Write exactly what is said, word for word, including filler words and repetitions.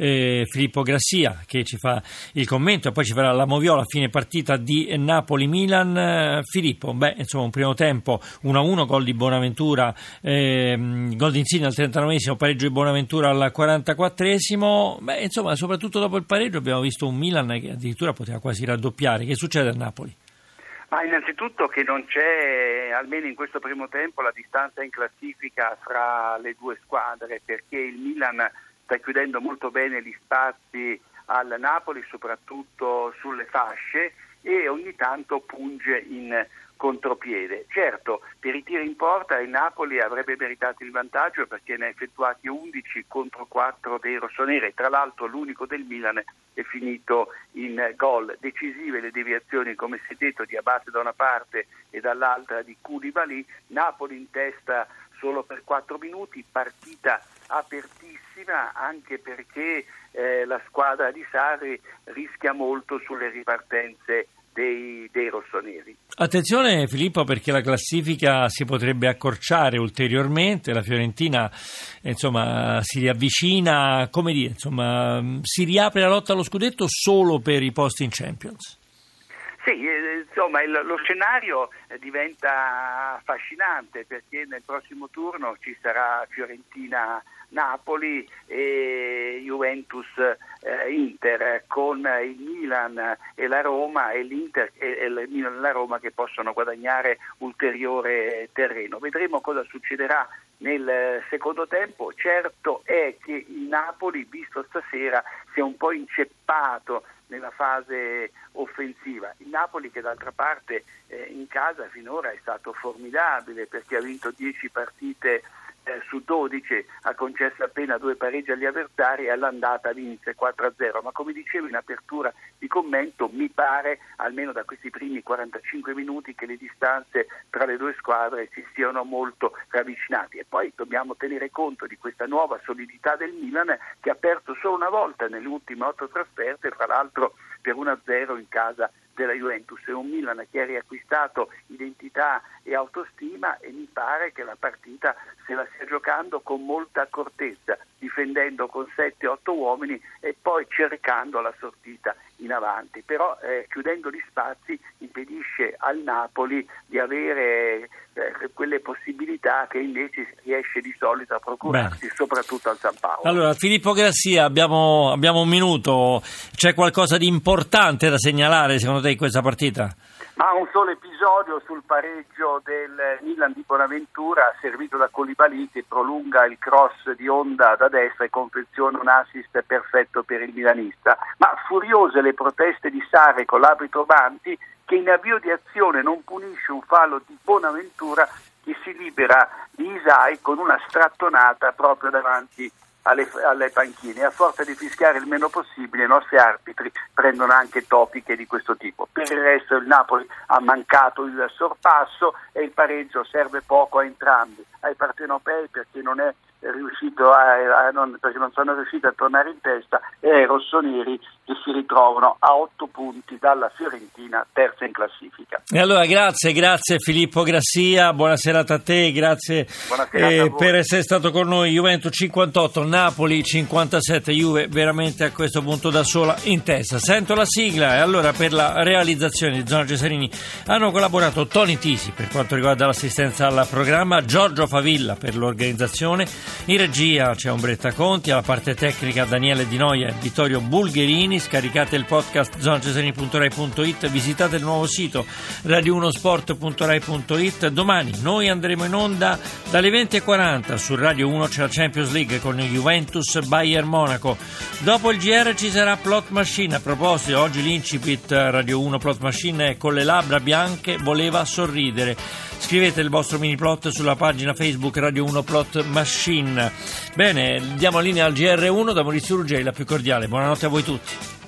eh, Filippo Grassia, che ci fa il commento, e poi ci farà la moviola a fine partita di Napoli-Milan. Filippo, beh, insomma, un primo tempo uno a uno, gol di Bonaventura, eh, gol di Insigne al trentanovesimo, pareggio di Bonaventura al quarantaquattresimo. Beh, insomma, soprattutto dopo il pareggio abbiamo visto un Milan che addirittura poteva quasi raddoppiare. Che succede a Napoli? Ma innanzitutto che non c'è, almeno in questo primo tempo, la distanza in classifica fra le due squadre, perché il Milan sta chiudendo molto bene gli spazi al Napoli, soprattutto sulle fasce, e ogni tanto punge in contropiede. Certo, per i tiri in porta il Napoli avrebbe meritato il vantaggio, perché ne ha effettuati undici contro quattro dei rossoneri. Tra l'altro l'unico del Milan è finito in gol. Decisive le deviazioni, come si è detto, di Abate da una parte e dall'altra di Coulibaly. Napoli in testa solo per quattro minuti, partita apertissima, anche perché eh, la squadra di Sarri rischia molto sulle ripartenze Dei, dei rossoneri. Attenzione Filippo, perché la classifica si potrebbe accorciare ulteriormente. La Fiorentina, insomma, si riavvicina, come dire, insomma, si riapre la lotta allo scudetto solo per i posti in Champions. Sì, eh, insomma, il, lo scenario diventa affascinante, perché nel prossimo turno ci sarà Fiorentina Napoli e Juventus eh, Inter, con il Milan e la Roma e l'Inter e, e il Milan e la Roma che possono guadagnare ulteriore terreno. Vedremo cosa succederà nel secondo tempo. Certo è che il Napoli, visto stasera, si è un po' inceppato nella fase offensiva. Il Napoli, che d'altra parte eh, in casa finora è stato formidabile, perché ha vinto dieci partite Eh, su dodici, ha concesso appena due pareggi agli avversari e all'andata vinse quattro a zero, ma come dicevo in apertura di commento, mi pare, almeno da questi primi quarantacinque minuti, che le distanze tra le due squadre si siano molto ravvicinate. E poi dobbiamo tenere conto di questa nuova solidità del Milan, che ha perso solo una volta nelle ultime otto trasferte, tra l'altro per uno a zero in casa della Juventus. È un Milan che ha riacquistato identità e autostima, e mi pare che la partita se la stia giocando con molta accortezza, difendendo con sette otto uomini e poi cercando la sortita in avanti, però eh, chiudendo gli spazi impedisce al Napoli di avere eh, quelle possibilità che invece riesce di solito a procurarsi. Beh, soprattutto al San Paolo. Allora Filippo Grassia, abbiamo, abbiamo un minuto, c'è qualcosa di importante da segnalare secondo te in questa partita? Ma un solo episodio sul pareggio del Milan di Bonaventura, servito da Coulibaly, che prolunga il cross di Honda da destra e confeziona un assist perfetto per il milanista. Ma furiose le proteste di Sarri con l'arbitro Banti, che in avvio di azione non punisce un fallo di Bonaventura, che si libera di Isai con una strattonata proprio davanti Alle, alle panchine. A forza di fischiare il meno possibile, i nostri arbitri prendono anche topiche di questo tipo. Per il resto il Napoli ha mancato il sorpasso e il pareggio serve poco a entrambi, ai partenopei perché non è riuscito a, a non, perché non sono riusciti a tornare in testa, e ai rossoneri, che si ritrovano a otto punti dalla Fiorentina, terza in classifica. E allora grazie, grazie Filippo Grassia, buona serata a te, grazie eh, per essere stato con noi. Juventus cinquantotto, Napoli cinquantasette, Juve veramente a questo punto da sola in testa. Sento la sigla, e allora per la realizzazione di Zona Cesarini hanno collaborato Tony Tisi per quanto riguarda l'assistenza al programma, Giorgio Favilla per l'organizzazione. In regia c'è Ombretta Conti, alla parte tecnica Daniele Di Noia e Vittorio Bulgherini. Scaricate il podcast zona cesarini punto rai punto it, visitate il nuovo sito radio uno sport punto rai punto it. Domani noi andremo in onda dalle venti e quaranta, su Radio uno c'è la Champions League con Juventus Bayern Monaco. Dopo il G R ci sarà Plot Machine. A proposito, oggi l'incipit Radio uno Plot Machine è "Con le labbra bianche voleva sorridere". Scrivete il vostro mini plot sulla pagina Facebook Radio uno Plot Machine. Bene, diamo linea al G R uno da Maurizio Ruggei, la più cordiale. Buonanotte a voi tutti.